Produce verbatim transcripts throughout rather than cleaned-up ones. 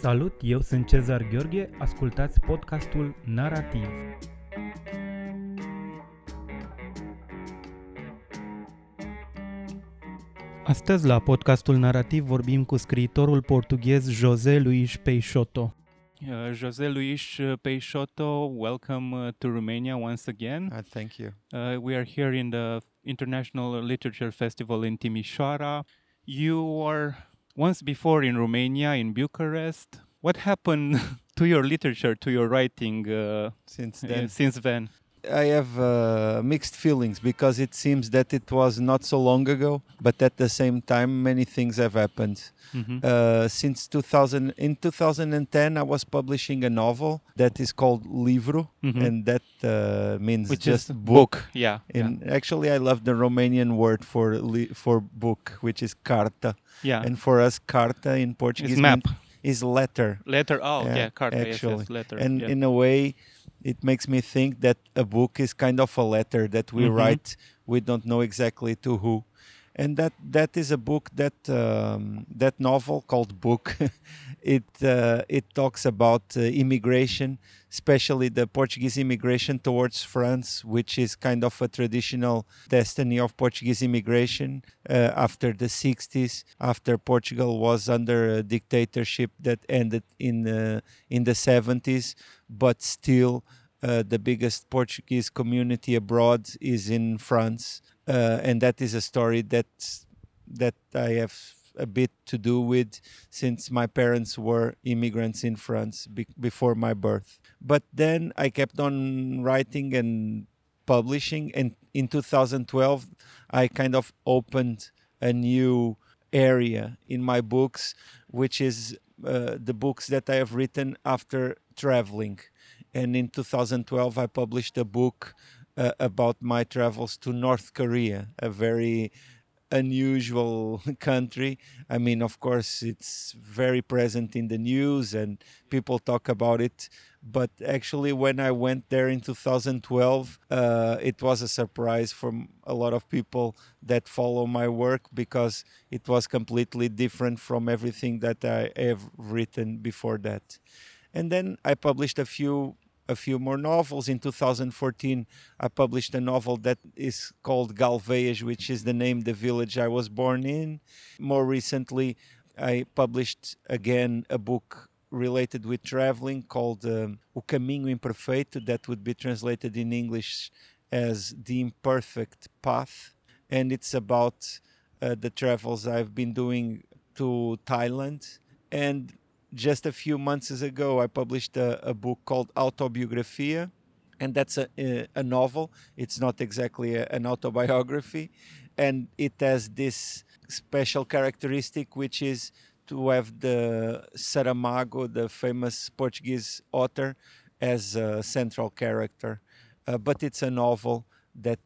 Salut, eu sunt Cezar Gheorghe, ascultați podcastul Narativ. Astăzi la podcastul Narativ vorbim cu scriitorul portughez José Luís Peixoto. Uh, José Luís Peixoto, welcome uh, to Romania once again. Uh, thank you. Uh, we are here in the International Literature Festival in Timișoara. You were once before in Romania, in Bucharest. What happened to your literature, to your writing uh, since then? Uh, since then? I have uh, mixed feelings because it seems that it was not so long ago, but at the same time, many things have happened. Mm-hmm. Uh, since two thousand, in two thousand ten, I was publishing a novel that is called Livro, mm-hmm. and that uh, means Which just book. book. Yeah. And yeah. Actually, I love the Romanian word for li- for book, which is carta. Yeah. And for us, carta in Portuguese is map. Is letter. Letter. Oh, yeah. yeah carta. Actually, yes, yes, letter. And yeah. in a way. It makes me think that a book is kind of a letter that we mm-hmm. write. We don't know exactly to who. And that, that is a book, that um, that novel called Book. it uh, it talks about uh, immigration, especially the Portuguese immigration towards France, which is kind of a traditional destiny of Portuguese immigration uh, after the sixties, after Portugal was under a dictatorship that ended in, uh, in the seventies, but still uh, the biggest Portuguese community abroad is in France. Uh, and that is a story that that I have a bit to do with, since my parents were immigrants in France be- before my birth. But then I kept on writing and publishing, and in two thousand twelve I kind of opened a new area in my books, which is uh, the books that I have written after traveling. And in two thousand twelve I published a book Uh, about my travels to North Korea, a very unusual country. I mean, of course, it's very present in the news and people talk about it. But actually, when I went there in two thousand twelve, uh, it was a surprise for a lot of people that follow my work, because it was completely different from everything that I have written before that. And then I published a few a few more novels. In two thousand fourteen, I published a novel that is called Galveias, which is the name, the village I was born in. More recently, I published again a book related with traveling called um, O Caminho Imperfeito, that would be translated in English as The Imperfect Path. And it's about uh, the travels I've been doing to Thailand. And just a few months ago, I published a, a book called Autobiografia, and that's a, a, a novel. It's not exactly a, an autobiography, and it has this special characteristic, which is to have the Saramago, the famous Portuguese author, as a central character. Uh, but it's a novel that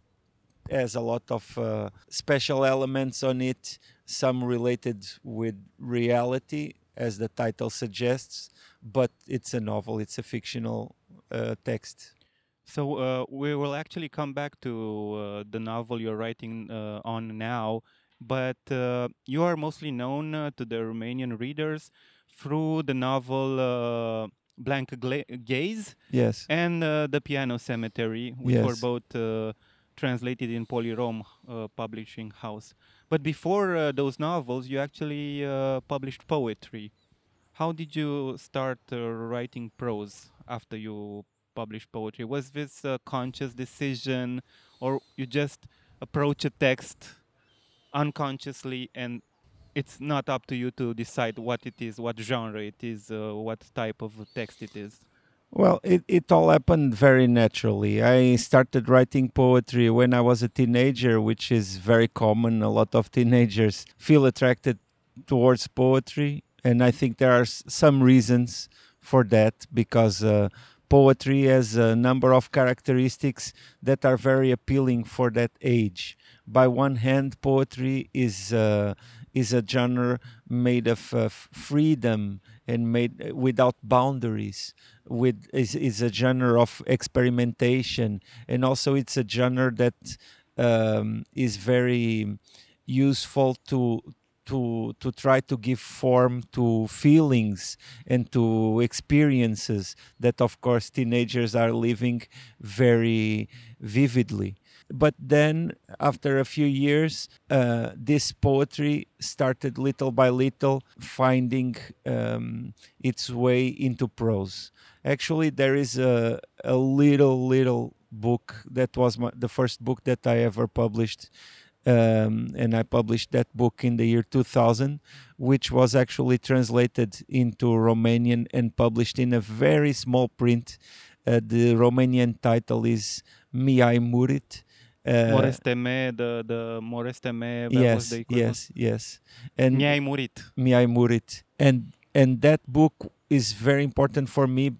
has a lot of uh, special elements on it, some related with reality, as the title suggests, but it's a novel, it's a fictional uh, text. So uh, we will actually come back to uh, the novel you're writing uh, on now, but uh, you are mostly known uh, to the Romanian readers through the novel uh, Blank Gaze yes. and uh, The Piano Cemetery, which yes. were both uh, translated in Polirom uh, publishing house. But before uh, those novels, you actually uh, published poetry. How did you start uh, writing prose after you published poetry? Was this a conscious decision, or you just approach a text unconsciously and it's not up to you to decide what it is, what genre it is, uh, what type of text it is? Well, it, it all happened very naturally. I started writing poetry when I was a teenager, which is very common. A lot of teenagers feel attracted towards poetry. And I think there are some reasons for that, because uh, poetry has a number of characteristics that are very appealing for that age. By one hand, poetry is uh, is a genre made of uh, freedom and made without boundaries. With is is a genre of experimentation, and also it's a genre that um, is very useful to to to try to give form to feelings and to experiences that, of course, teenagers are living very vividly. But then, after a few years, uh, this poetry started little by little finding um, its way into prose. Actually, there is a, a little, little book that was my, the first book that I ever published. Um, and I published that book in the year two thousand, which was actually translated into Romanian and published in a very small print. Uh, the Romanian title is Mi-ai murit. Uh, Moreste me, the, the Moreste me. Yes, the yes, yes. And Mi-ai murit. Mi-ai murit. And, and that book is very important for me.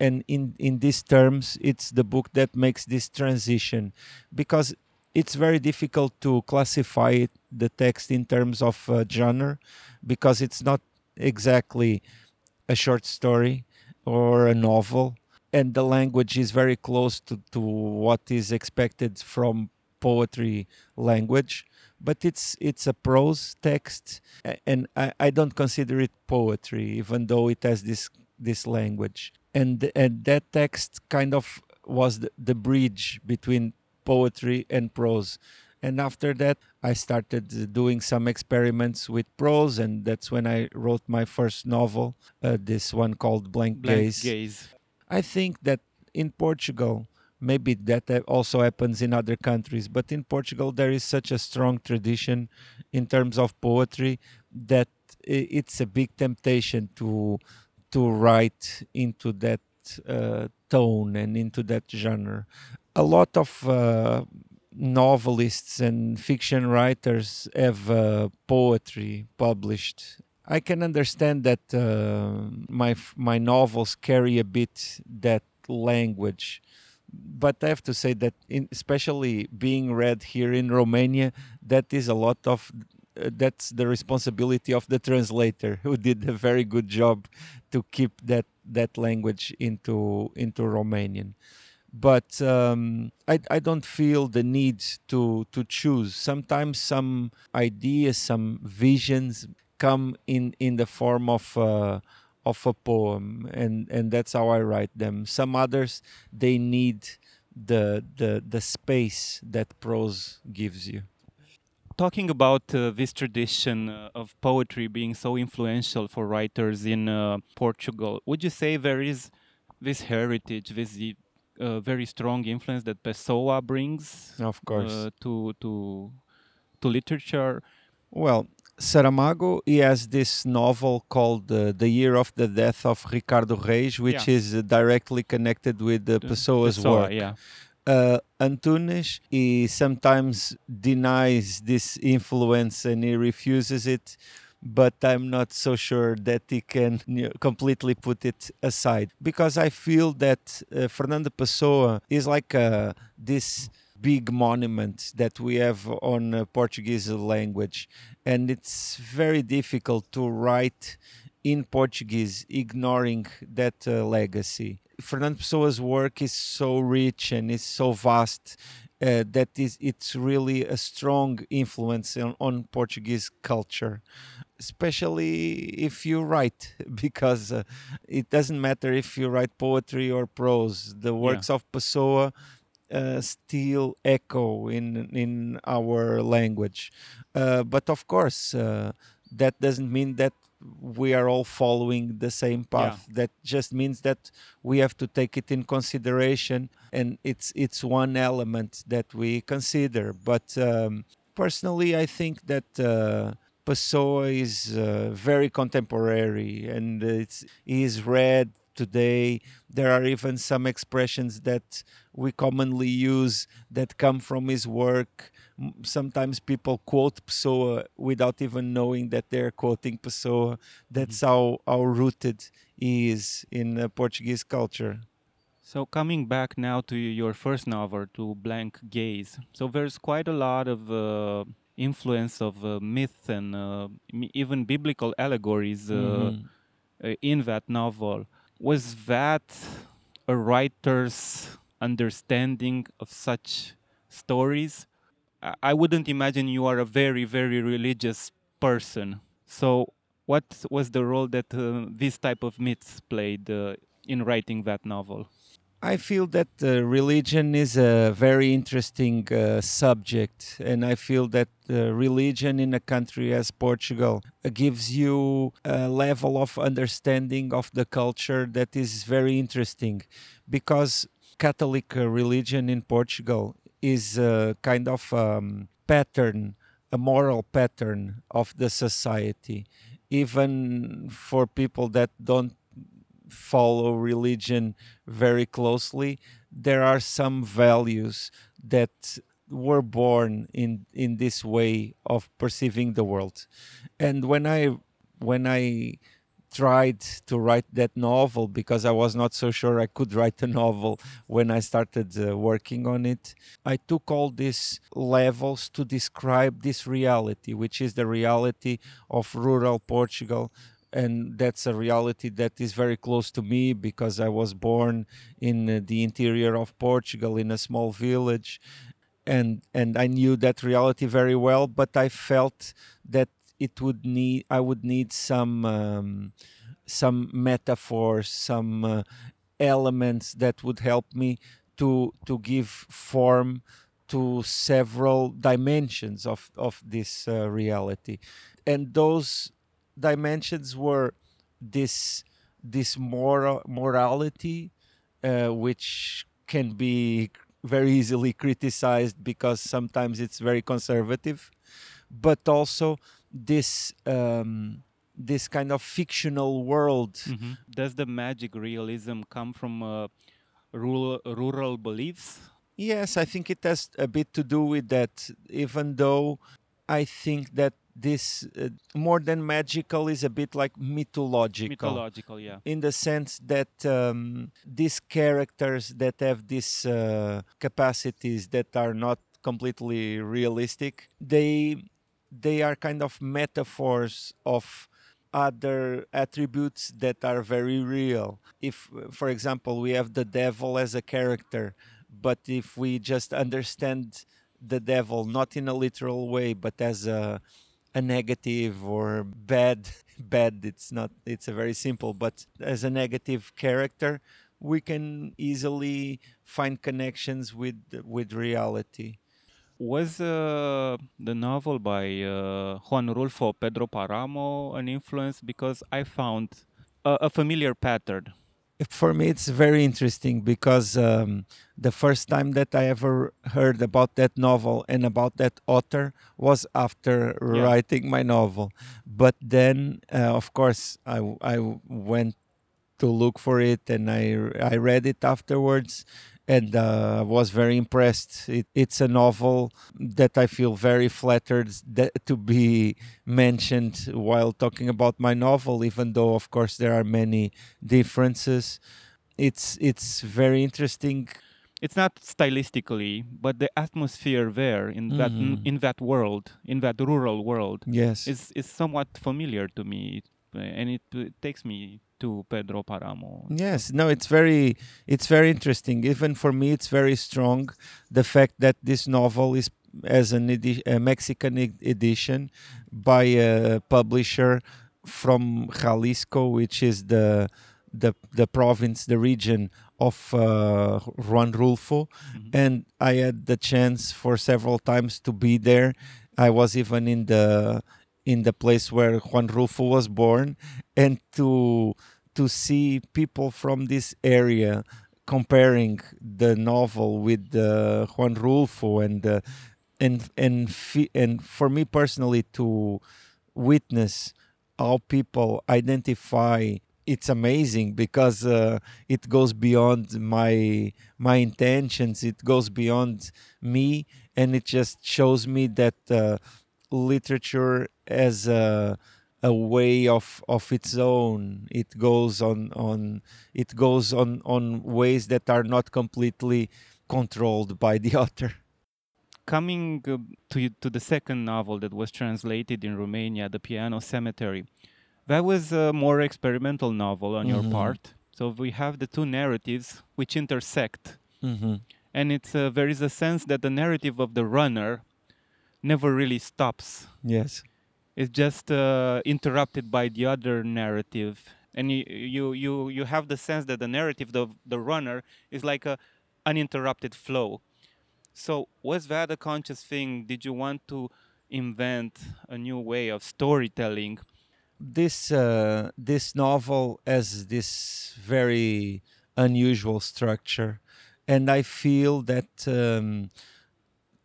And in, in these terms, it's the book that makes this transition, because it's very difficult to classify the text in terms of uh, genre, because it's not exactly a short story or a novel, and the language is very close to, to what is expected from poetry language, but it's it's a prose text, and I, I don't consider it poetry, even though it has this this language. And, and that text kind of was the, the bridge between poetry and prose. And after that, I started doing some experiments with prose, and that's when I wrote my first novel, uh, this one called Blank Gaze. Blank Gaze. I think that in Portugal, maybe that also happens in other countries, but in Portugal there is such a strong tradition in terms of poetry that it's a big temptation to to write into that uh, tone and into that genre. A lot of uh, novelists and fiction writers have uh, poetry published. I can understand that uh, my my novels carry a bit that language, but I have to say that, in, especially being read here in Romania, that is a lot of uh, that's the responsibility of the translator, who did a very good job to keep that that language into into Romanian. But um, I, I don't feel the need to, to choose. Sometimes some ideas, some visions come in, in the form of a, of a poem, and, and that's how I write them. Some others, they need the, the, the space that prose gives you. Talking about uh, this tradition uh, of poetry being so influential for writers in uh, Portugal, would you say there is this heritage, this Uh, very strong influence that Pessoa brings, of course, uh, to to to literature? Well, Saramago, he has this novel called uh, The Year of the Death of Ricardo Reis, which yeah. is uh, directly connected with uh, Pessoa's Pessoa, work. Yeah. Uh, Antunes, he sometimes denies this influence and he refuses it, but I'm not so sure that he can completely put it aside, because I feel that uh, Fernando Pessoa is like uh, this big monument that we have on uh, Portuguese language, and it's very difficult to write in Portuguese ignoring that uh, legacy. Fernando Pessoa's work is so rich and is so vast uh, that is, it's really a strong influence on, on Portuguese culture, especially if you write, because uh, it doesn't matter if you write poetry or prose. The works yeah. of Pessoa uh, still echo in, in our language. Uh, but of course, uh, that doesn't mean that we are all following the same path. Yeah. That just means that we have to take it in consideration, and it's it's one element that we consider. But um, personally, I think that uh, Pessoa is uh, very contemporary, and it's he is read today. There are even some expressions that we commonly use that come from his work. Sometimes people quote Pessoa without even knowing that they're quoting Pessoa. That's mm-hmm. how, how rooted he is in uh, Portuguese culture. So coming back now to your first novel, to Blank Gaze. So there's quite a lot of uh, influence of uh, myth and uh, even biblical allegories uh, mm-hmm. uh, in that novel. Was that a writer's understanding of such stories? I wouldn't imagine you are a very, very religious person. So what was the role that uh, this type of myths played uh, in writing that novel? I feel that uh, religion is a very interesting uh, subject, and I feel that uh, religion in a country as Portugal gives you a level of understanding of the culture that is very interesting, because Catholic religion in Portugal is a kind of um, pattern, a moral pattern of the society, even for people that don't follow religion very closely. There are some values that were born in in this way of perceiving the world. And when I when I tried to write that novel, because I was not so sure I could write a novel when I started uh, working on it, I took all these levels to describe this reality, which is the reality of rural Portugal. And that's a reality that is very close to me, because I was born in the interior of Portugal, in a small village. And and I knew that reality very well, but I felt that it would need, I would need some, um, some metaphors, some uh, elements that would help me to, to give form to several dimensions of, of this uh, reality. And those dimensions were this this moral morality, uh, which can be very easily criticized because sometimes it's very conservative, but also this um, this kind of fictional world. Mm-hmm. Does the magic realism come from uh, rural rural beliefs? Yes, I think it has a bit to do with that. Even though I think that this uh, more than magical is a bit like mythological. Mythological, yeah. In the sense that um, these characters that have these uh, capacities that are not completely realistic, they they are kind of metaphors of other attributes that are very real. If, for example, we have the devil as a character, but if we just understand the devil not in a literal way, but as a a negative or bad, bad, it's not, it's a very simple, but as a negative character, we can easily find connections with with reality. Was uh, the novel by uh, Juan Rulfo, Pedro Páramo, an influence? Because I found a, a familiar pattern. For me, it's very interesting, because um, the first time that I ever heard about that novel and about that author was after yeah. writing my novel. But then, uh, of course, I, I went to look for it, and I, I read it afterwards, and I uh, was very impressed. It, it's a novel that I feel very flattered that, to be mentioned while talking about my novel, even though, of course, there are many differences. It's it's very interesting. It's not stylistically, but the atmosphere there in mm-hmm. that in that world, in that rural world, yes, is is somewhat familiar to me, and it, it takes me to Pedro Páramo. Yes, no, it's very, it's very interesting. Even for me, it's very strong. The fact that this novel is as an edi- a Mexican ed- edition by a publisher from Jalisco, which is the the the province, the region of uh, Juan Rulfo, mm-hmm. and I had the chance for several times to be there. I was even in the in the place where Juan Rulfo was born, and to to see people from this area comparing the novel with uh, Juan Rulfo, and uh, and and fi- and for me personally to witness how people identify, it's amazing, because uh, it goes beyond my my intentions, it goes beyond me, and it just shows me that uh, literature as a a way of of its own. It goes on on it goes on on ways that are not completely controlled by the author. Coming uh, to to the second novel that was translated in Romania, The Piano Cemetery, that was a more experimental novel on mm-hmm. your part. So we have the two narratives which intersect, mm-hmm. and it's uh, there is a sense that the narrative of the runner never really stops. Yes. it's just uh, interrupted by the other narrative. And you, you, you, you have the sense that the narrative, the, the runner, is like a uninterrupted flow. So was that a conscious thing? Did you want to invent a new way of storytelling? This uh, this novel has this very unusual structure, and I feel that um,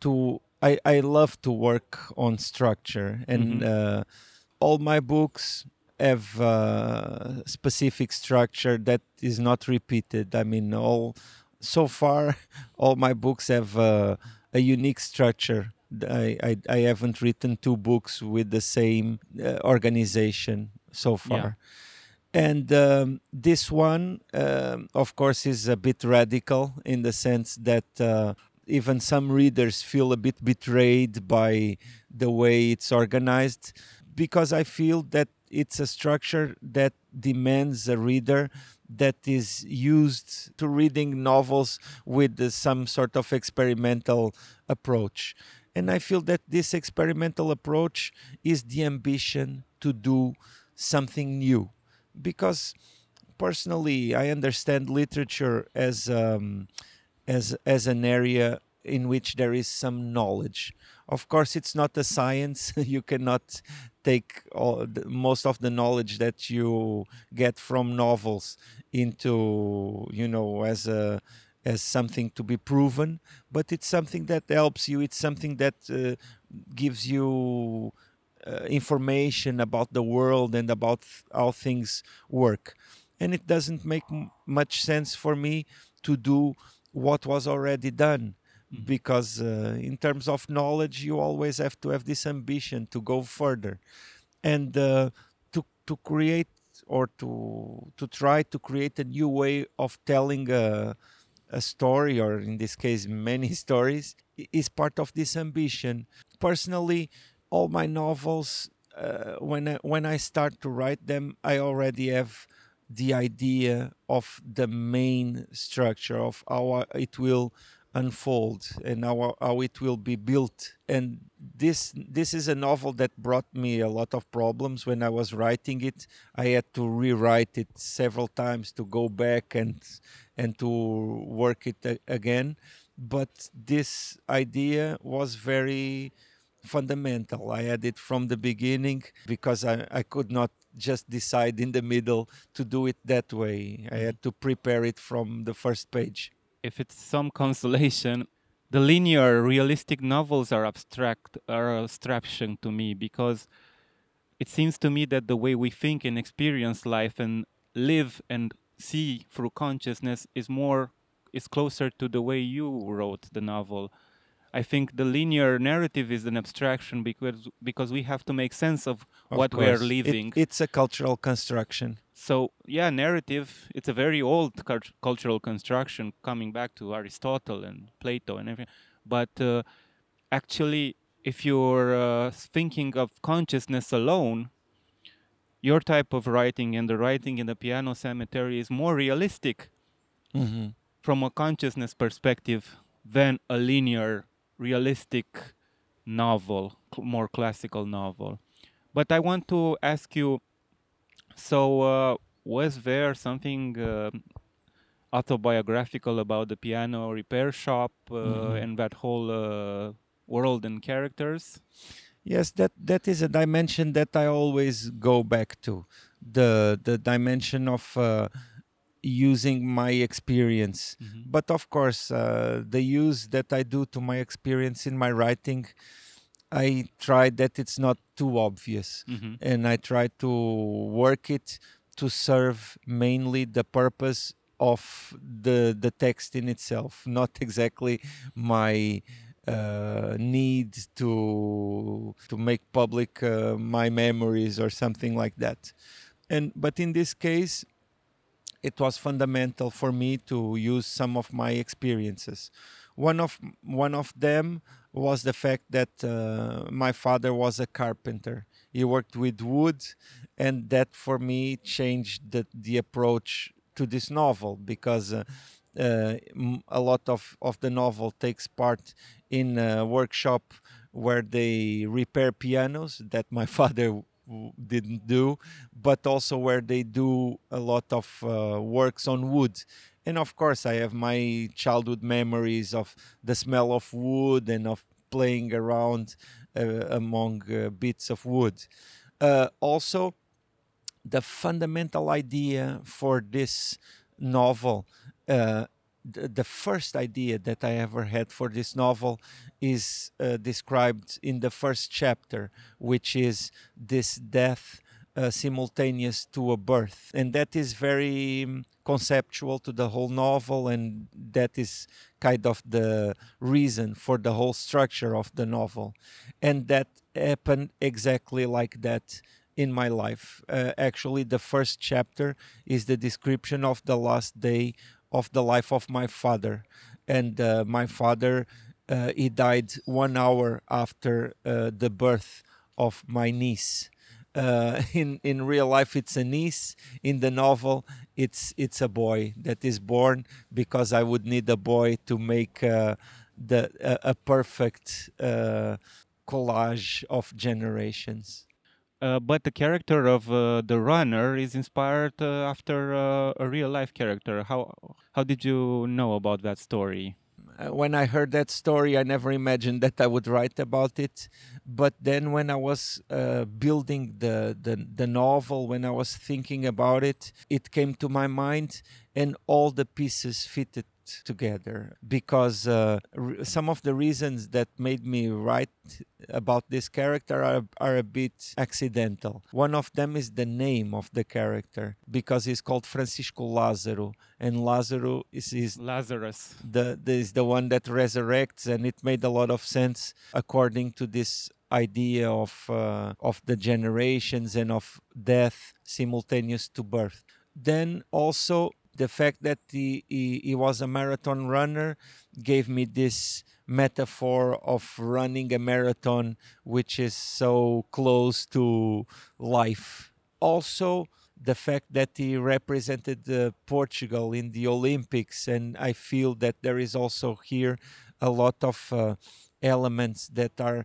to I, I love to work on structure, and mm-hmm. uh, all my books have a specific structure that is not repeated. I mean, all so far, all my books have uh, a unique structure. I, I, I haven't written two books with the same uh, organization so far. Yeah. And um, this one, um, of course, is a bit radical in the sense that uh, even some readers feel a bit betrayed by the way it's organized, because I feel that it's a structure that demands a reader that is used to reading novels with uh, some sort of experimental approach. And I feel that this experimental approach is the ambition to do something new. Because personally, I understand literature as, um, as, as an area in which there is some knowledge. Of course, it's not a science. You cannot take all the, most of the knowledge that you get from novels into, you know, as a... as something to be proven, but it's something that helps you. It's something that uh, gives you uh, information about the world and about th- how things work. And it doesn't make m- much sense for me to do what was already done, mm-hmm. because uh, in terms of knowledge, you always have to have this ambition to go further and uh, to to create or to to try to create a new way of telling a. a story, or in this case many stories, is part of this ambition. Personally, all my novels, uh, when I, when I start to write them, I already have the idea of the main structure of how it will unfold and how, how it will be built. And this this is a novel that brought me a lot of problems when I was writing it. I had to rewrite it several times, to go back and and to work it a- again. But this idea was very fundamental. I had it from the beginning, because I, I could not just decide in the middle to do it that way. I had to prepare it from the first page. If it's some consolation, the linear realistic novels are abstract, are abstraction to me, because it seems to me that the way we think and experience life and live and see through consciousness is more is closer to the way you wrote the novel. I think the linear narrative is an abstraction because because we have to make sense of, of what we are living. It, it's a cultural construction. So, yeah, narrative, it's a very old cult- cultural construction, coming back to Aristotle and Plato and everything. But uh, actually, if you're uh, thinking of consciousness alone, your type of writing and the writing in the Piano Cemetery is more realistic mm-hmm. from a consciousness perspective than a linear realistic novel, cl- more classical novel. But I want to ask you, so uh, was there something uh, autobiographical about the piano repair shop uh, mm-hmm. and that whole uh, world and characters? Yes, that, that is a dimension that I always go back to. The, the dimension of... Uh, using my experience, mm-hmm. but of course uh, the use that I do to my experience in my writing, I try that it's not too obvious, mm-hmm. and I try to work it to serve mainly the purpose of the the text in itself, not exactly my uh, need to to make public uh, my memories or something like that. And but in this case, it was fundamental for me to use some of my experiences. One of one of them was the fact that uh, my father was a carpenter. He worked with wood, and that for me changed the, the approach to this novel, because uh, uh, a lot of, of the novel takes part in a workshop where they repair pianos that my father didn't do, but also where they do a lot of uh, works on wood. And of course, I have my childhood memories of the smell of wood and of playing around uh, among uh, bits of wood. Uh, also, the fundamental idea for this novel, uh, th- the first idea that I ever had for this novel is uh, described in the first chapter, which is this death uh, simultaneous to a birth. And that is very um, conceptual to the whole novel, and that is kind of the reason for the whole structure of the novel. And that happened exactly like that in my life. Uh, actually, the first chapter is the description of the last day of the life of my father. And uh, my father, uh, he died one hour after uh, the birth of my niece. Uh, in, in real life, it's a niece. In the novel, it's it's a boy that is born, because I would need a boy to make uh, the a, a perfect uh, collage of generations. Uh, but the character of uh, the runner is inspired uh, after uh, a real-life character. How how did you know about that story? When I heard that story, I never imagined that I would write about it. But then when I was uh, building the, the, the novel, when I was thinking about it, it came to my mind, and all the pieces fitted together. Because uh, r- some of the reasons that made me write about this character are, are a bit accidental. One of them is the name of the character, because he's called Francisco Lázaro, and Lazarus is, is Lazarus. The, the is the one that resurrects, and it made a lot of sense according to this idea of uh, of the generations and of death simultaneous to birth. Then also, the fact that he, he, he was a marathon runner gave me this metaphor of running a marathon, which is so close to life. Also, the fact that he represented uh, Portugal in the Olympics, and I feel that there is also here a lot of uh, elements that are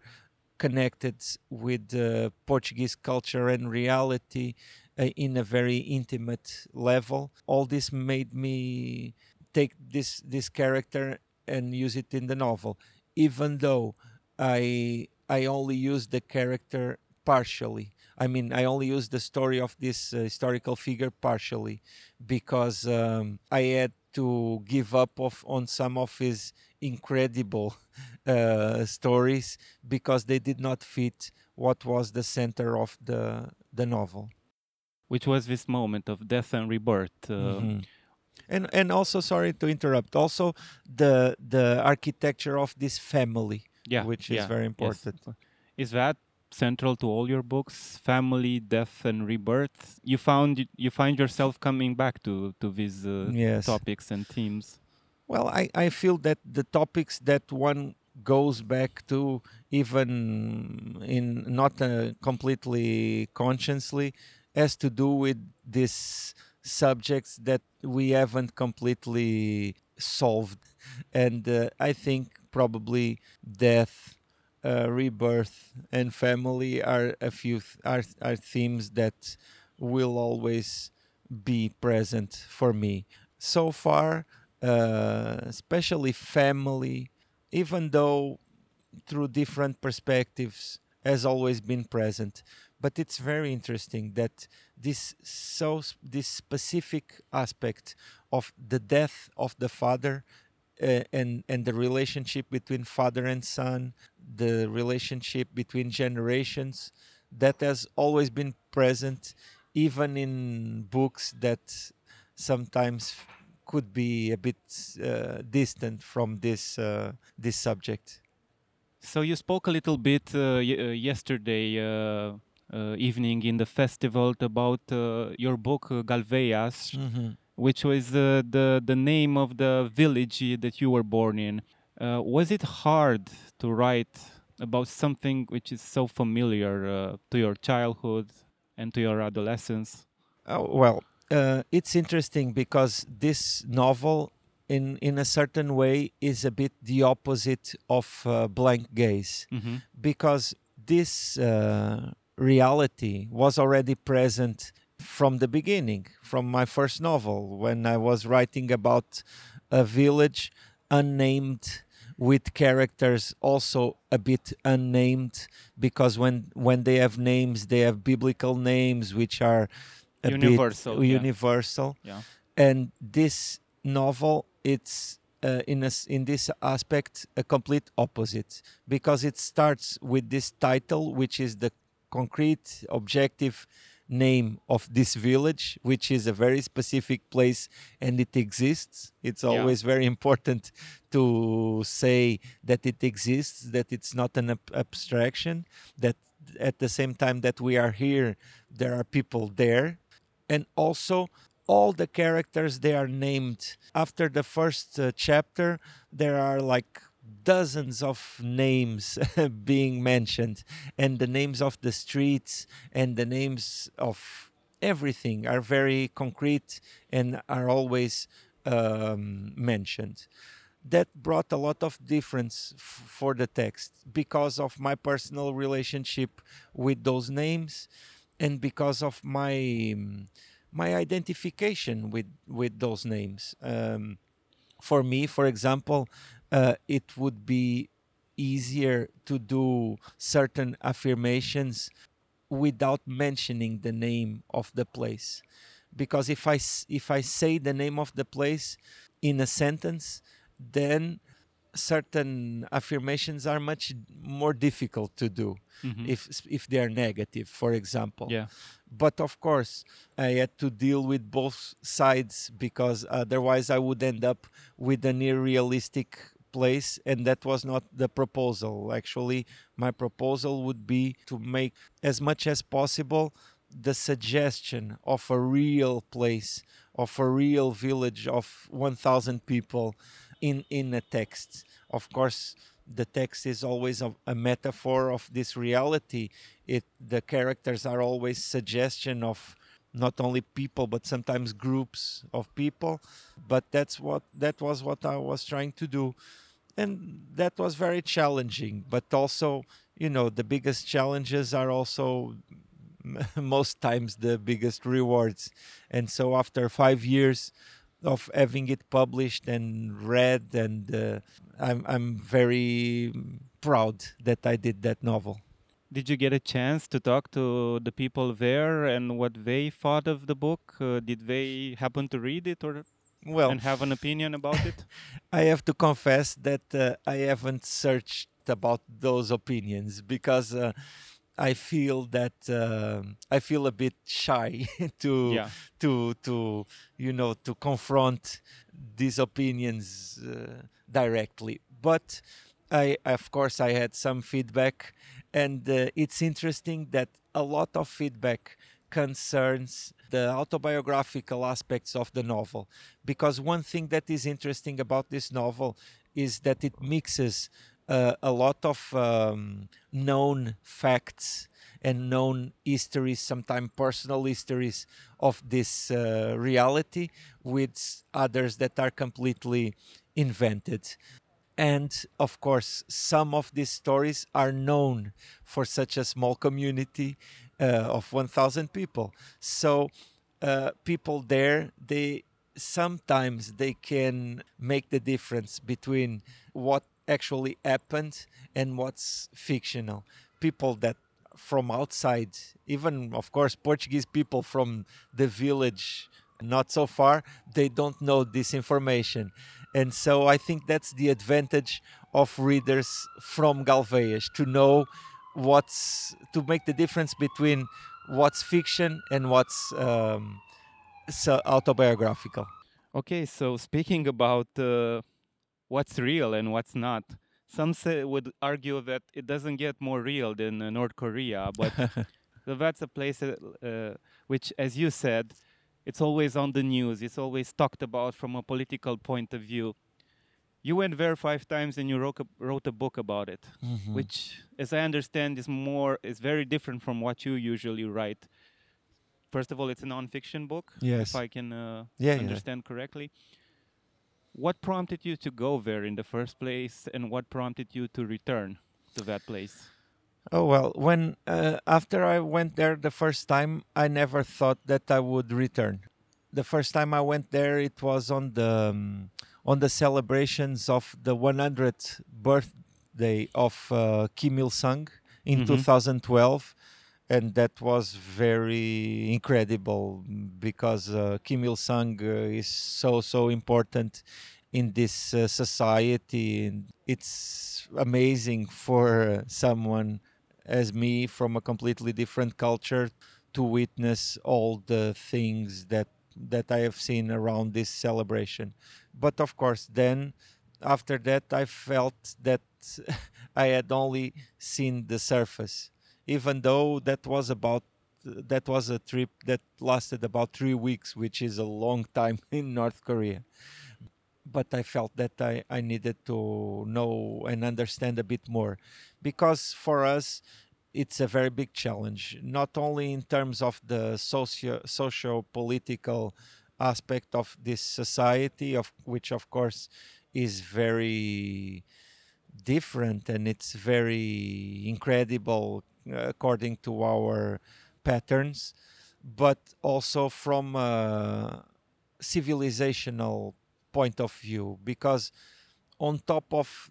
connected with uh, Portuguese culture and reality Uh, in a very intimate level. All this made me take this this character and use it in the novel, even though I I only use the character partially. I mean, I only use the story of this uh, historical figure partially, because um, I had to give up of, on some of his incredible uh, stories, because they did not fit what was the center of the the novel, which was this moment of death and rebirth. Uh, mm-hmm. And and also, sorry to interrupt, also the the architecture of this family, yeah, which yeah, is very important. Yes. Is that central to all your books? Family, death and rebirth? You found you find yourself coming back to, to these uh, yes. topics and themes. Well, I, I feel that the topics that one goes back to, even in not uh, completely consciously, has to do with these subjects that we haven't completely solved. And uh, I think probably death, uh, rebirth and family are a few th- are, are themes that will always be present for me. So far, uh, especially family, even though through different perspectives, has always been present. But it's very interesting that this so this specific aspect of the death of the father uh, and and the relationship between father and son, the relationship between generations, that has always been present, even in books that sometimes could be a bit uh, distant from this uh, this subject. So you spoke a little bit uh, y- yesterday. Uh... Uh, evening in the festival about uh, your book uh, Galveias, mm-hmm. which was uh, the the name of the village that you were born in. Uh, was it hard to write about something which is so familiar uh, to your childhood and to your adolescence? Oh, well, uh, it's interesting because this novel in in a certain way is a bit the opposite of uh, Blank Gaze, mm-hmm. because this uh, reality was already present from the beginning, from my first novel, when I was writing about a village unnamed with characters also a bit unnamed, because when when they have names, they have biblical names which are a universal, bit universal. Yeah. And this novel, it's uh, in a, in this aspect a complete opposite, because it starts with this title, which is the concrete, objective name of this village, which is a very specific place, and it exists. It's always yeah. very important to say that it exists, that it's not an ab- abstraction, that at the same time that we are here, there are people there. And also all the characters, they are named. After the first uh, chapter, there are like dozens of names being mentioned, and the names of the streets and the names of everything are very concrete and are always um, mentioned. That brought a lot of difference f- for the text, because of my personal relationship with those names and because of my my identification with with those names. Um, for me, for example, Uh, it would be easier to do certain affirmations without mentioning the name of the place. Because if I, if I say the name of the place in a sentence, then certain affirmations are much more difficult to do, mm-hmm. if if they are negative, for example. Yeah. But of course, I had to deal with both sides, because otherwise I would end up with an unrealistic place, and that was not the proposal. Actually, my proposal would be to make as much as possible the suggestion of a real place, of a real village of one thousand people in in a text. Of course, the text is always a, a metaphor of this reality. It the characters are always suggestion of not only people, but sometimes groups of people. But that's what that was what I was trying to do. And that was very challenging. But also, you know, the biggest challenges are also most times the biggest rewards. And so after five years of having it published and read, and uh, I'm, I'm very proud that I did that novel. Did you get a chance to talk to the people there and what they thought of the book? Uh, did they happen to read it or well, and have an opinion about it? I have to confess that uh, I haven't searched about those opinions, because uh, I feel that uh, I feel a bit shy to yeah. to to you know to confront these opinions uh, directly. But I of course I had some feedback, and uh, it's interesting that a lot of feedback concerns the autobiographical aspects of the novel, because one thing that is interesting about this novel is that it mixes Uh, a lot of um, known facts and known histories, sometimes personal histories of this uh, reality, with others that are completely invented. And of course, some of these stories are known for such a small community uh, of one thousand people. So uh, people there, they sometimes they can make the difference between what actually happened and what's fictional. People that from outside, even of course Portuguese people from the village not so far, they don't know this information. And so I think that's the advantage of readers from Galveias, to know what's, to make the difference between what's fiction and what's um, so autobiographical. Okay, so speaking about uh what's real and what's not. Some say, would argue that it doesn't get more real than uh, North Korea, but that's a place that, uh, which, as you said, it's always on the news. It's always talked about from a political point of view. You went there five times and you wrote a, wrote a book about it, mm-hmm. which, as I understand, is more is very different from what you usually write. First of all, it's a non-fiction book, yes. if I can uh, yeah, understand yeah. correctly. What prompted you to go there in the first place, and what prompted you to return to that place? Oh, well, when uh, after I went there the first time, I never thought that I would return. The first time I went there, it was on the um, on the celebrations of the one hundredth birthday of uh, Kim Il Sung in mm-hmm. two thousand twelve. And that was very incredible because uh, Kim Il Sung uh, is so, so important in this uh, society. And it's amazing for someone as me from a completely different culture to witness all the things that, that I have seen around this celebration. But of course, then after that, I felt that I had only seen the surface. Even though that was about that was a trip that lasted about three weeks, which is a long time in North Korea. But I felt that I, I needed to know and understand a bit more. Because for us, it's a very big challenge, not only in terms of the socio, socio-political aspect of this society, of which, of course, is very different and it's very incredible according to our patterns, but also from a civilizational point of view, because on top of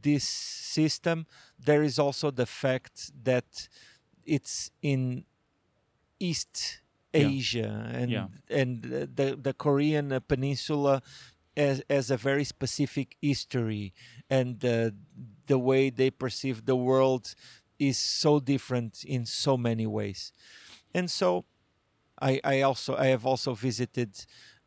this system, there is also the fact that it's in East yeah. Asia and yeah. and the, the Korean peninsula as, as a very specific history, and uh, the way they perceive the world is so different in so many ways. And so I, I also I have also visited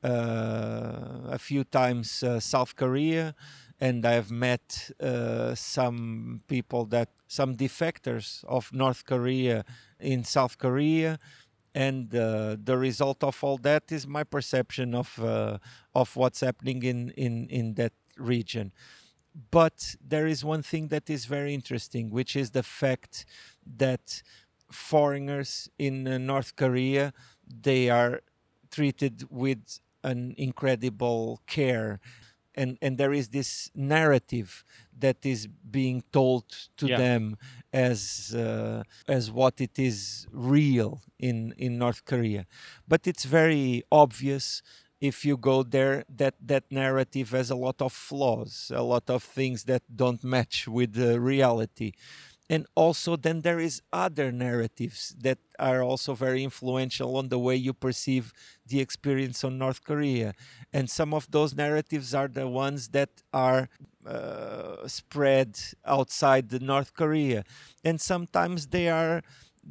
uh, a few times uh, South Korea, and I have met uh, some people that some defectors of North Korea in South Korea, and uh, the result of all that is my perception of uh, of what's happening in in in that region. But there is one thing that is very interesting, which is the fact that foreigners in uh, North Korea, they are treated with an incredible care. And, and there is this narrative that is being told to yeah. them as uh, as what it is real in, in North Korea. But it's very obvious if you go there, that, that narrative has a lot of flaws, a lot of things that don't match with the reality. And also then there is other narratives that are also very influential on the way you perceive the experience on North Korea. And some of those narratives are the ones that are uh, spread outside the North Korea. And sometimes they are...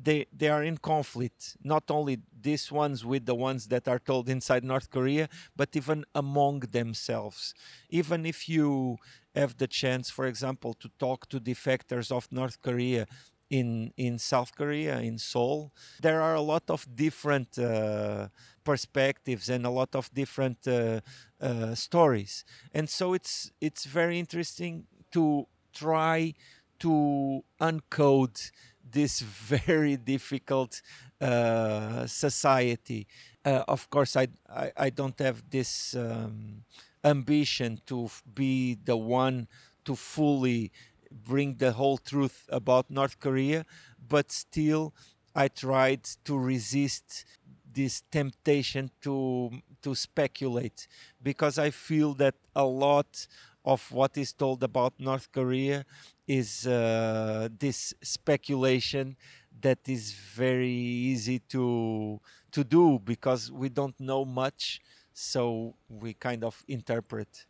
They, they are in conflict, not only these ones with the ones that are told inside North Korea, but even among themselves. Even if you have the chance, for example, to talk to defectors of North Korea in, in South Korea, in Seoul, there are a lot of different uh, perspectives and a lot of different uh, uh, stories. And so it's it's very interesting to try to uncode this very difficult uh, society. Uh, of course, I, I, I don't have this um, ambition to f- be the one to fully bring the whole truth about North Korea, but still I tried to resist this temptation to, to speculate, because I feel that a lot of what is told about North Korea is uh, this speculation that is very easy to to do, because we don't know much, so we kind of interpret.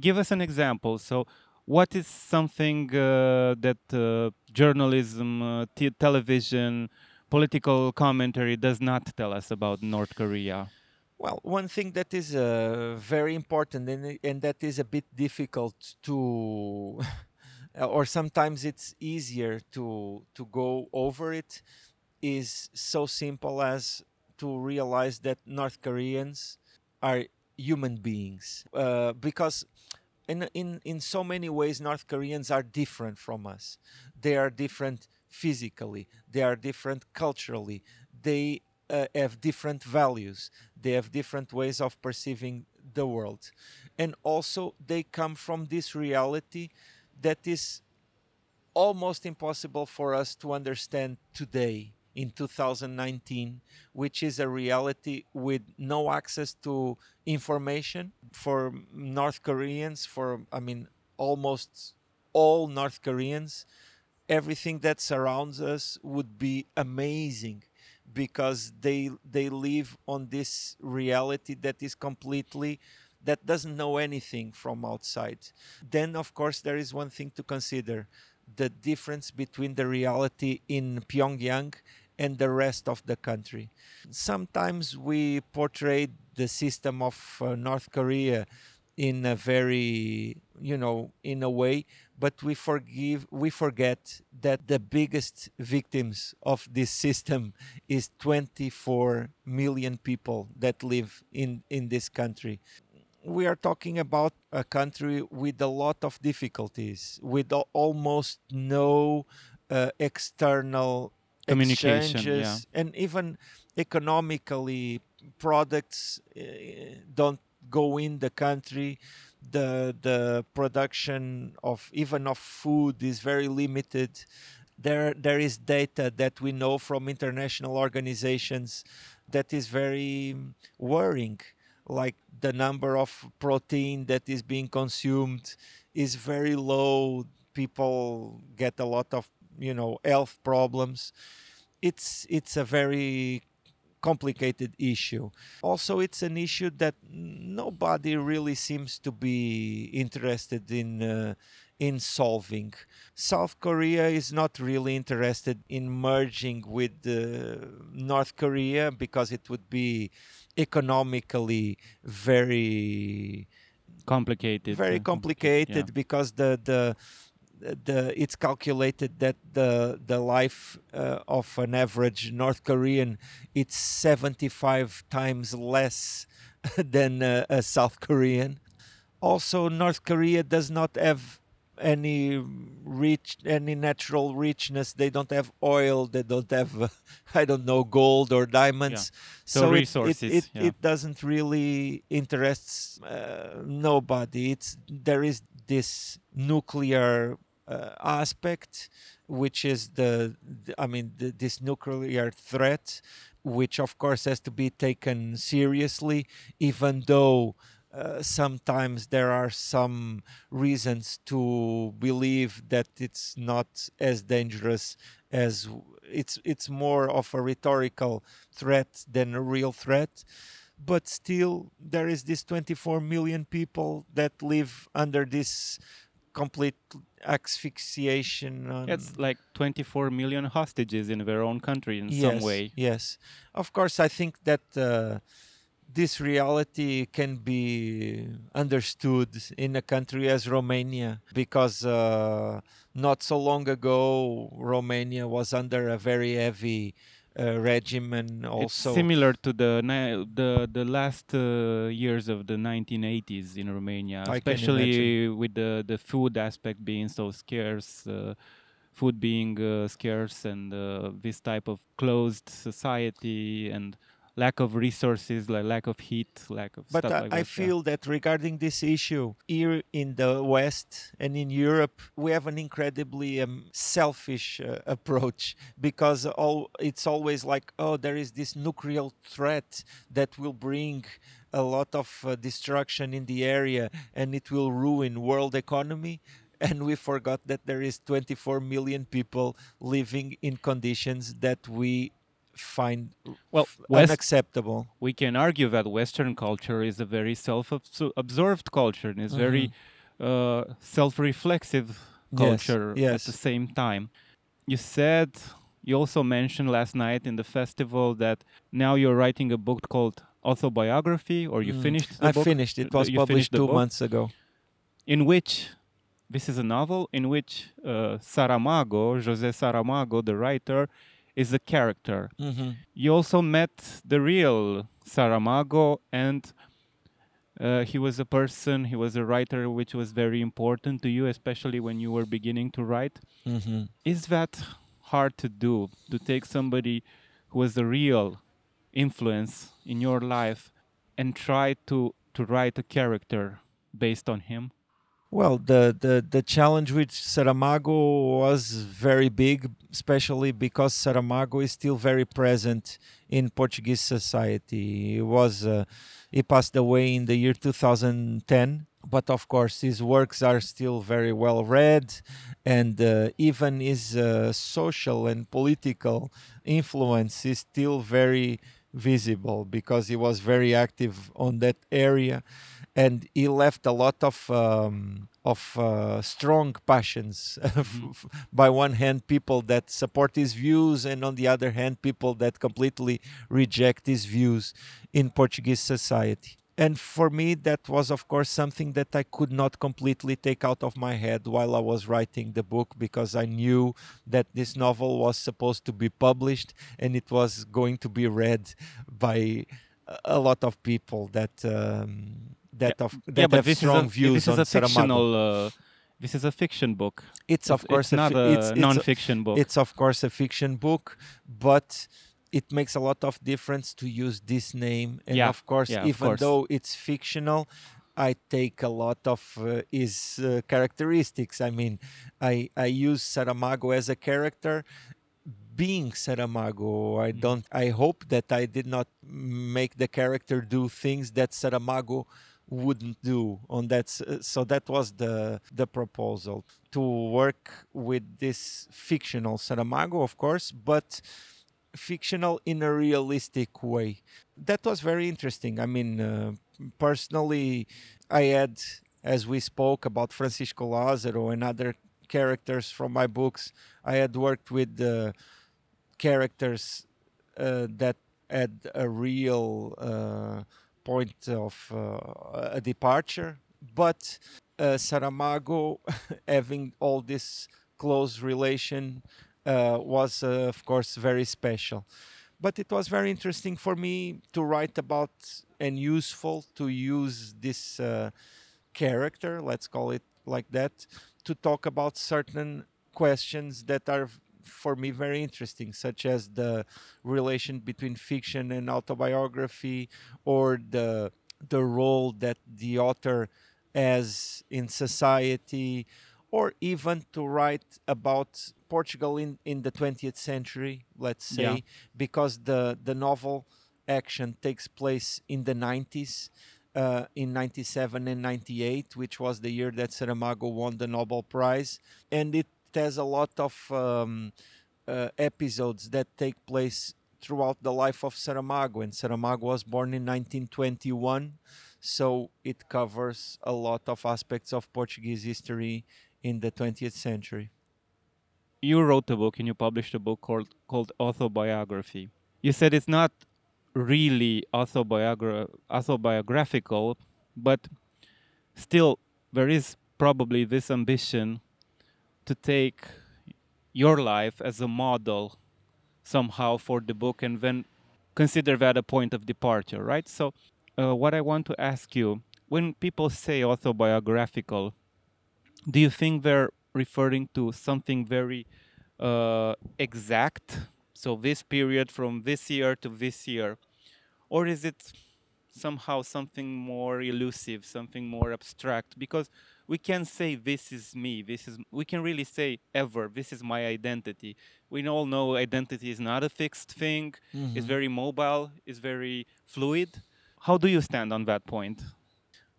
Give us an example. So what is something uh, that uh, journalism, uh, t- television, political commentary does not tell us about North Korea? Well, one thing that is uh, very important and, and that is a bit difficult to... or sometimes it's easier to to go over it, is so simple as to realize that North Koreans are human beings. Uh, because in, in, in so many ways, North Koreans are different from us. They are different physically. They are different culturally. They uh, have different values. They have different ways of perceiving the world. And also they come from this reality that is almost impossible for us to understand today in two thousand nineteen, which is a reality with no access to information for North Koreans, for, I mean, almost all North Koreans. Everything that surrounds us would be amazing because they they live on this reality that is completely, that doesn't know anything from outside. Then, of course, there is one thing to consider, the difference between the reality in Pyongyang and the rest of the country. Sometimes we portray the system of uh, North Korea in a very, you know, in a way, but we forgive, we forget that the biggest victims of this system is twenty-four million people that live in, in this country. We are talking about a country with a lot of difficulties, with almost no uh, external communication, yeah. And even economically, products uh, don't go in the country. The the production of even of food is very limited. There there is data that we know from international organizations that is very worrying. Like the number of protein that is being consumed is very low. People get a lot of, you know, health problems. It's it's a very complicated issue. Also, it's an issue that nobody really seems to be interested in uh, in solving. South Korea is not really interested in merging with uh, North Korea because it would be economically very complicated. Very complicated yeah. Because the the the it's calculated that the the life uh, of an average North Korean it's seventy-five times less than uh, a South Korean. Also, North Korea does not have any rich, any natural richness. They don't have oil. They don't have, uh, I don't know, gold or diamonds. Yeah. So, so resources. It, it, it, yeah. it doesn't really interests uh, nobody. It's there is this nuclear uh, aspect, which is the, the I mean, the, this nuclear threat, which of course has to be taken seriously, even though. Uh, sometimes there are some reasons to believe that it's not as dangerous as it's it's more of a rhetorical threat than a real threat. But still, there is this twenty-four million people that live under this complete asphyxiation. On it's like twenty-four million hostages in their own country in yes, some way. Yes, of course, I think that... Uh, This reality can be understood in a country as Romania because uh, not so long ago Romania was under a very heavy uh, regimen. Also, it's similar to the the the last uh, years of the nineteen eighties in Romania, I especially with the the food aspect being so scarce. Uh, food being uh, scarce and uh, this type of closed society and. Lack of resources, like lack of heat, lack of but stuff I, like that. But I feel yeah. that regarding this issue, here in the West and in Europe, we have an incredibly um, selfish uh, approach because all it's always like, oh, there is this nuclear threat that will bring a lot of uh, destruction in the area and it will ruin world economy. And we forgot that there is twenty-four million people living in conditions that we find well West, unacceptable. We can argue that Western culture is a very self-absorbed culture and is mm-hmm. very uh, self-reflexive culture yes, yes. at the same time. You said, you also mentioned last night in the festival that now you're writing a book called Autobiography, or you mm. finished the I book. I finished. It was you published two book, months ago. In which, this is a novel, in which uh, Saramago, José Saramago, the writer, is a character. Mm-hmm. You also met the real Saramago, and uh, he was a person, he was a writer which was very important to you, especially when you were beginning to write. Mm-hmm. Is that hard to do, to take somebody who was a real influence in your life and try to to write a character based on him? Well, the, the, the challenge with Saramago was very big, especially because Saramago is still very present in Portuguese society. He, was, uh, he passed away in the year two thousand ten, but of course his works are still very well read, and uh, even his uh, social and political influence is still very visible because he was very active on that area. And he left a lot of um, of uh, strong passions. By one hand, people that support his views, and on the other hand, people that completely reject his views in Portuguese society. And for me, that was, of course, something that I could not completely take out of my head while I was writing the book, because I knew that this novel was supposed to be published and it was going to be read by a lot of people that... Um, That of that yeah, but have this strong is a, views this is on a fictional. Uh, this is a fiction book. It's, it's of course it's a not fi- a it's, it's non-fiction a, book. It's of course a fiction book, but it makes a lot of difference to use this name. And yeah, of course, yeah, even of course. though it's fictional, I take a lot of uh, his uh, characteristics. I mean, I I use Saramago as a character. Being Saramago, I don't. I hope that I did not make the character do things that Saramago wouldn't do on that. So that was the the proposal, to work with this fictional Saramago, of course, but fictional in a realistic way. That was very interesting. I mean, uh, personally, I had, as we spoke about Francisco Lázaro and other characters from my books, I had worked with uh, characters uh, that had a real... Uh, point of uh, a departure, but uh, Saramago, having all this close relation, uh, was uh, of course very special. But it was very interesting for me to write about and useful to use this uh, character, let's call it like that, to talk about certain questions that are for me very interesting, such as the relation between fiction and autobiography, or the the role that the author has in society, or even to write about Portugal in, in the twentieth century, let's say, yeah. because the, the novel action takes place in the nineties, uh, in ninety-seven and ninety-eight, which was the year that Saramago won the Nobel Prize, and it has a lot of um, uh, episodes that take place throughout the life of Saramago. And Saramago was born in nineteen twenty-one, so it covers a lot of aspects of Portuguese history in the twentieth century. You wrote a book and you published a book called, called Autobiography. You said it's not really autobiogra- autobiographical, but still there is probably this ambition to take your life as a model somehow for the book, and then consider that a point of departure, right? So uh, what I want to ask you, when people say autobiographical, do you think they're referring to something very uh, exact? So this period from this year to this year, or is it somehow something more elusive, something more abstract? Because we can say this is me, this is, we can really say ever, this is my identity. We all know identity is not a fixed thing, mm-hmm. it's very mobile, it's very fluid. How do you stand on that point?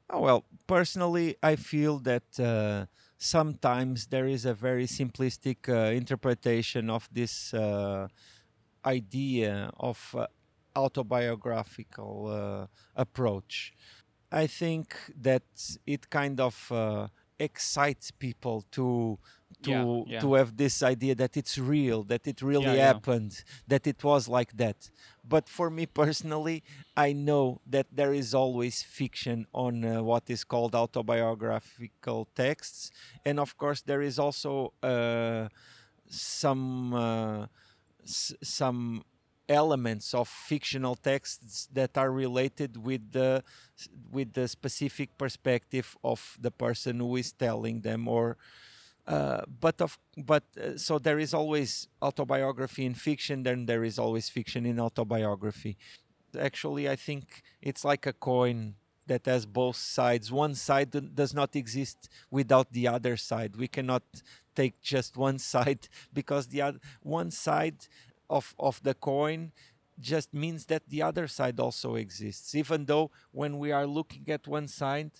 Oh, well, personally, I feel that uh, sometimes there is a very simplistic uh, interpretation of this uh, idea of uh, autobiographical uh, approach. I think that it kind of uh, excites people to to yeah, yeah. to have this idea that it's real, that it really yeah, happened, yeah. that it was like that. But for me personally, I know that there is always fiction on uh, what is called autobiographical texts, and of course there is also uh, some uh, s- some. elements of fictional texts that are related with the with the specific perspective of the person who is telling them, or uh, but of but uh, so there is always autobiography in fiction, then there is always fiction in autobiography. Actually, I think it's like a coin that has both sides. One side does not exist without the other side. We cannot take just one side, because the other, one side of, of the coin just means that the other side also exists, even though when we are looking at one side,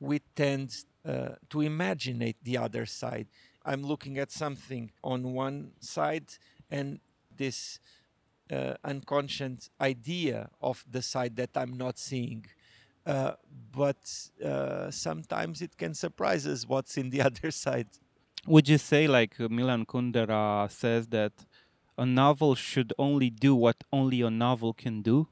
we tend uh, to imagine the other side. I'm looking at something on one side, and this uh, unconscious idea of the side that I'm not seeing. Uh, but uh, sometimes it can surprise us what's in the other side. Would you say, like Milan Kundera says, that a novel should only do what only a novel can do?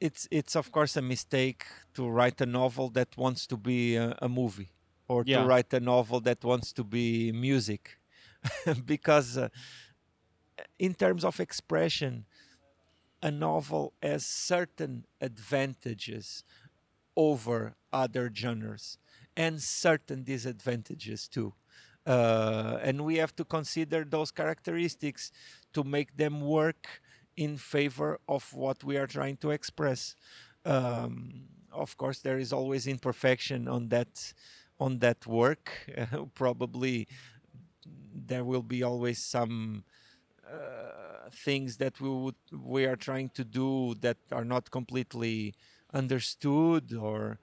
It's, it's of course, a mistake to write a novel that wants to be a, a movie, or yeah. to write a novel that wants to be music. Because uh, in terms of expression, a novel has certain advantages over other genres, and certain disadvantages too. Uh, and we have to consider those characteristics to make them work in favor of what we are trying to express. Um, of course, there is always imperfection on that, on that work. Uh, probably there will be always some uh, things that we would, we are trying to do that are not completely understood, or,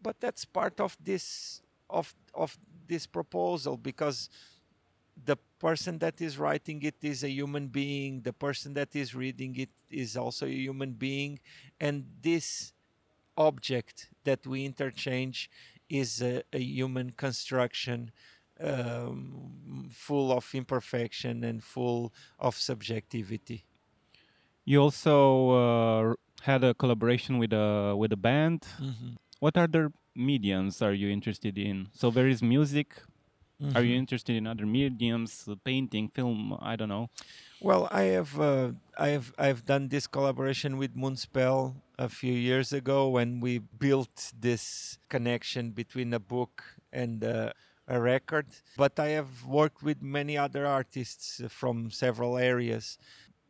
but that's part of this, of of this proposal, because the person that is writing it is a human being, the person that is reading it is also a human being, and this object that we interchange is a, a human construction, um, full of imperfection and full of subjectivity. You also uh, had a collaboration with a with a band. Mm-hmm. What other mediums are you interested in? So there is music. Mm-hmm. Are you interested in other mediums, painting, film? I don't know. Well, I have uh, I have I've done this collaboration with Moonspell a few years ago, when we built this connection between a book and uh, a record. But I have worked with many other artists from several areas.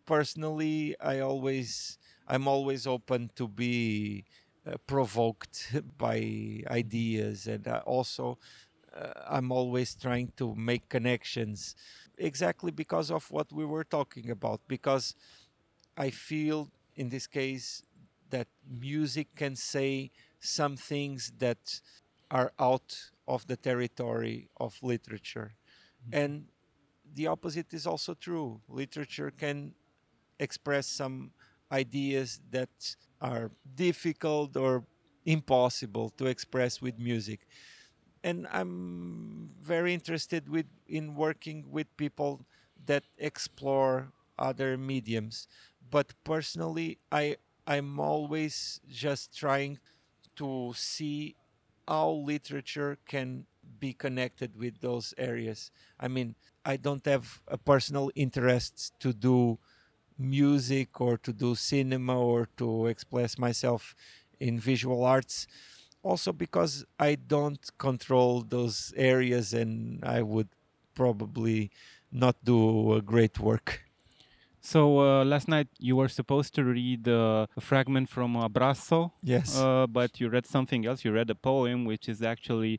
Personally, I always I'm always open to be uh, provoked by ideas, and I also. Uh, I'm always trying to make connections, exactly because of what we were talking about, because I feel in this case that music can say some things that are out of the territory of literature. Mm-hmm. And the opposite is also true. Literature can express some ideas that are difficult or impossible to express with music. And I'm very interested with in working with people that explore other mediums. But personally, I, I'm always just trying to see how literature can be connected with those areas. I mean, I don't have a personal interest to do music or to do cinema or to express myself in visual arts. Also because I don't control those areas, and I would probably not do a great work. So uh, last night you were supposed to read uh, a fragment from Abrazo. Yes. Uh, but you read something else. You read a poem which is actually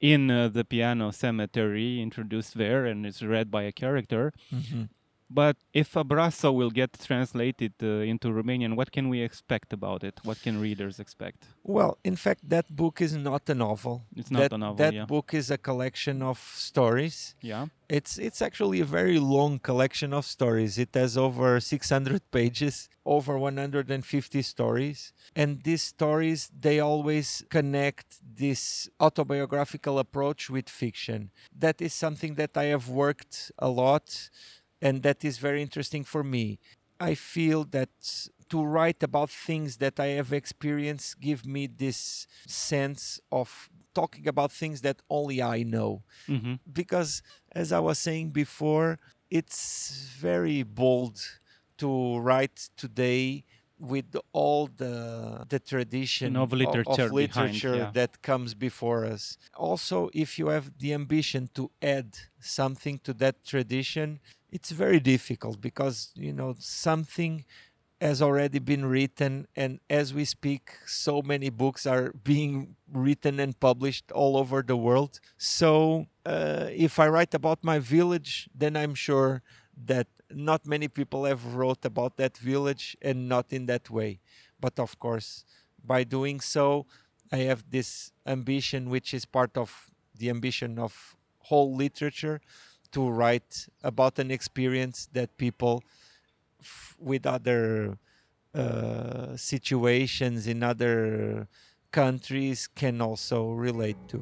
in uh, The Piano Cemetery, introduced there, and it's read by a character. Mm-hmm. But if Abrazo will get translated uh, into Romanian, what can we expect about it? What can readers expect? Well, in fact, that book is not a novel. It's not that, a novel, That yeah. book is a collection of stories. Yeah. It's it's actually a very long collection of stories. It has over six hundred pages, over one hundred fifty stories. And these stories, they always connect this autobiographical approach with fiction. That is something that I have worked a lot. And that is very interesting for me. I feel that to write about things that I have experienced give me this sense of talking about things that only I know. Mm-hmm. Because, as I was saying before, it's very bold to write today with all the, the tradition of literature, of literature behind, yeah. that comes before us. Also, if you have the ambition to add something to that tradition, it's very difficult, because, you know, something has already been written, and as we speak, so many books are being written and published all over the world. So uh, if I write about my village, then I'm sure that not many people have wrote about that village, and not in that way. But of course, by doing so, I have this ambition, which is part of the ambition of whole literature, to write about an experience that people with other uh, situations in other countries can also relate to.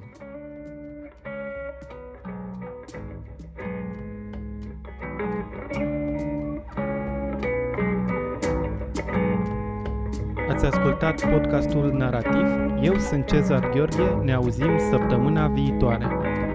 Ați ascultat podcastul Narativ. Eu sunt Cezar Gheorghe. Ne auzim săptămâna viitoare.